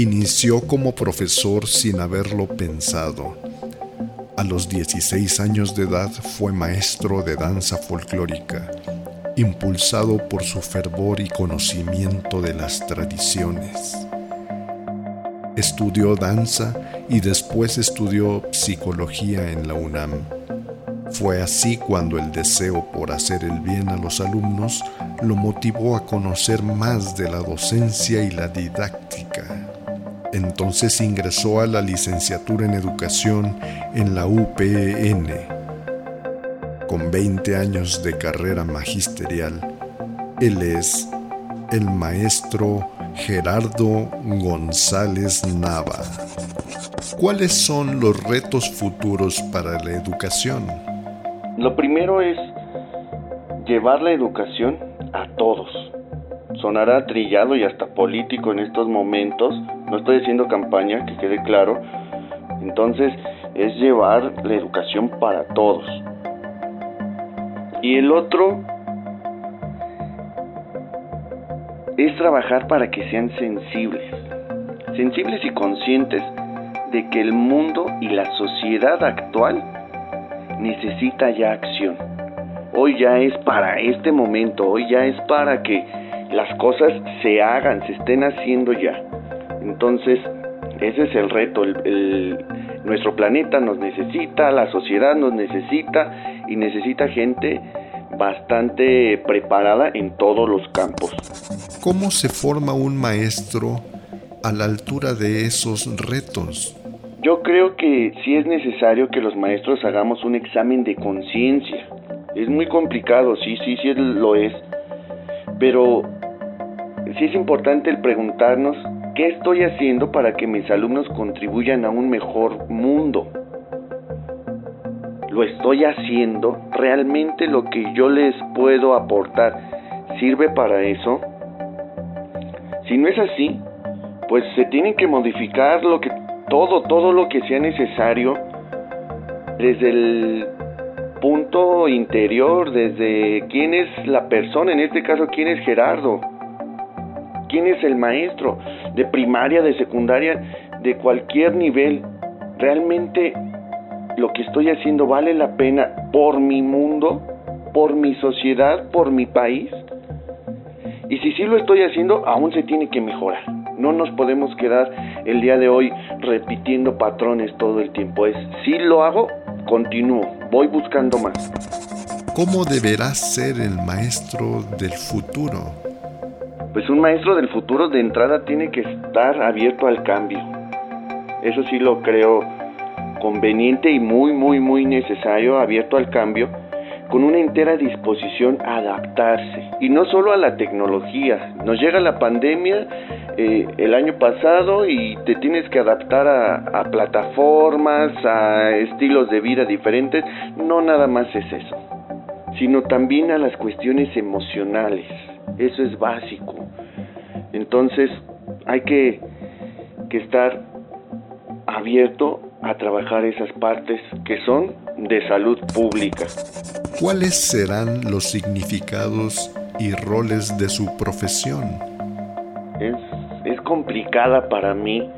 Inició como profesor sin haberlo pensado. A los 16 años de edad fue maestro de danza folclórica, impulsado por su fervor y conocimiento de las tradiciones. Estudió danza y después estudió psicología en la UNAM. Fue así cuando el deseo por hacer el bien a los alumnos lo motivó a conocer más de la docencia y la didáctica. Entonces ingresó a la licenciatura en educación en la UPN. Con 20 años de carrera magisterial, él es el maestro Gerardo González Nava. ¿Cuáles son los retos futuros para la educación? Lo primero es llevar la educación a todos. Sonará trillado y hasta político en estos momentos. No estoy haciendo campaña, que quede claro. Entonces, es llevar la educación para todos. Y el otro es trabajar para que sean sensibles y conscientes de que el mundo y la sociedad actual necesita ya acción. Hoy ya es para este momento, hoy ya es para que las cosas se hagan, se estén haciendo ya. Entonces, ese es el reto. Nuestro planeta nos necesita, la sociedad nos necesita y necesita gente bastante preparada en todos los campos. ¿Cómo se forma un maestro a la altura de esos retos? Yo creo que sí es necesario que los maestros hagamos un examen de conciencia. Es muy complicado, sí lo es. Pero sí es importante el preguntarnos: ¿qué estoy haciendo para que mis alumnos contribuyan a un mejor mundo? ¿Lo estoy haciendo? ¿Realmente lo que yo les puedo aportar sirve para eso? Si no es así, pues se tienen que modificar todo lo que sea necesario desde el punto interior, desde quién es la persona, en este caso quién es Gerardo. ¿Quién es el maestro? De primaria, de secundaria, de cualquier nivel. ¿Realmente lo que estoy haciendo vale la pena por mi mundo, por mi sociedad, por mi país? Y si sí lo estoy haciendo, aún se tiene que mejorar. No nos podemos quedar el día de hoy repitiendo patrones todo el tiempo. Si lo hago, continúo, voy buscando más. ¿Cómo deberá ser el maestro del futuro? Pues un maestro del futuro de entrada tiene que estar abierto al cambio. Eso sí lo creo conveniente y muy necesario, abierto al cambio, con una entera disposición a adaptarse. Y no solo a la tecnología. Nos llega la pandemia el año pasado y te tienes que adaptar a plataformas, a estilos de vida diferentes. No nada más es eso, sino también a las cuestiones emocionales. Eso es básico. Entonces hay que estar abierto a trabajar esas partes que son de salud pública. ¿Cuáles serán los significados y roles de su profesión? Es complicada para mí.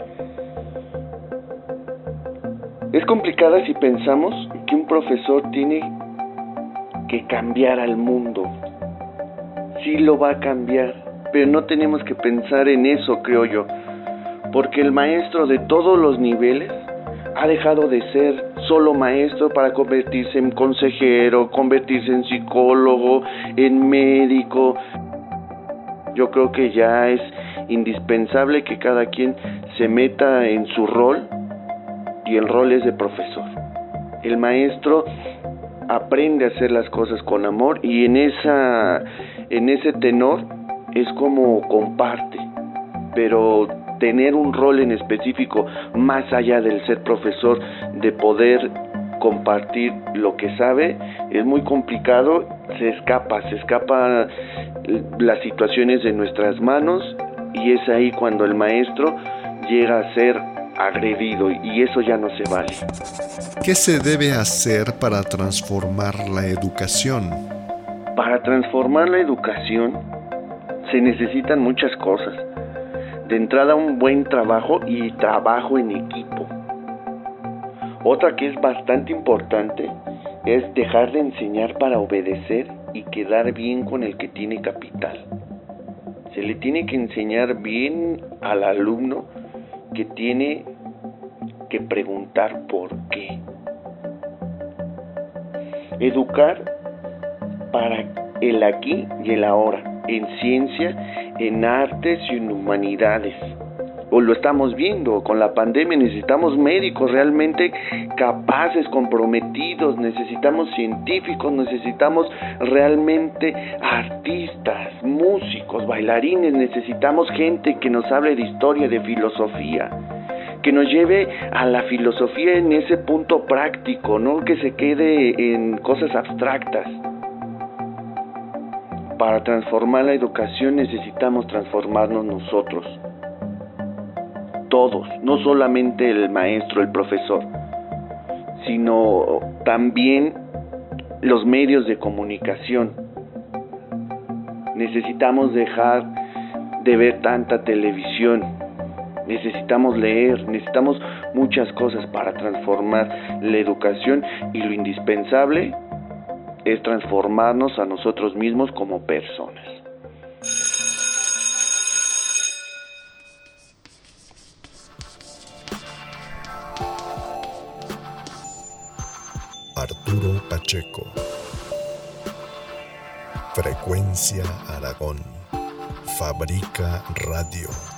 Es complicada si pensamos que un profesor tiene que cambiar al mundo. Sí lo va a cambiar, pero no tenemos que pensar en eso, creo yo, porque el maestro de todos los niveles ha dejado de ser solo maestro para convertirse en consejero, convertirse en psicólogo, en médico. Yo creo que ya es indispensable que cada quien se meta en su rol, y el rol es de profesor. El maestro aprende a hacer las cosas con amor, y en ese tenor es como comparte, pero tener un rol en específico más allá del ser profesor, de poder compartir lo que sabe, es muy complicado. Se escapa las situaciones de nuestras manos, y es ahí cuando el maestro llega a ser agredido, y eso ya no se vale. ¿Qué se debe hacer para transformar la educación? Para transformar la educación se necesitan muchas cosas. de entrada un buen trabajo y trabajo en equipo. Otra que es bastante importante es dejar de enseñar para obedecer y quedar bien con el que tiene capital. Se le tiene que enseñar bien al alumno que tiene que preguntar por qué. Educar para el aquí y el ahora, en ciencia, en artes y en humanidades. O lo estamos viendo, con la pandemia necesitamos médicos realmente capaces, comprometidos, necesitamos científicos, necesitamos realmente artistas, músicos, bailarines, necesitamos gente que nos hable de historia, de filosofía, que nos lleve a la filosofía en ese punto práctico, no que se quede en cosas abstractas. Para transformar la educación necesitamos transformarnos nosotros. Todos, no solamente el maestro, el profesor, sino también los medios de comunicación. Necesitamos dejar de ver tanta televisión, necesitamos leer, necesitamos muchas cosas para transformar la educación y lo indispensable es transformarnos a nosotros mismos como personas. Arturo Pacheco, Frecuencia Aragón, Fabrica Radio.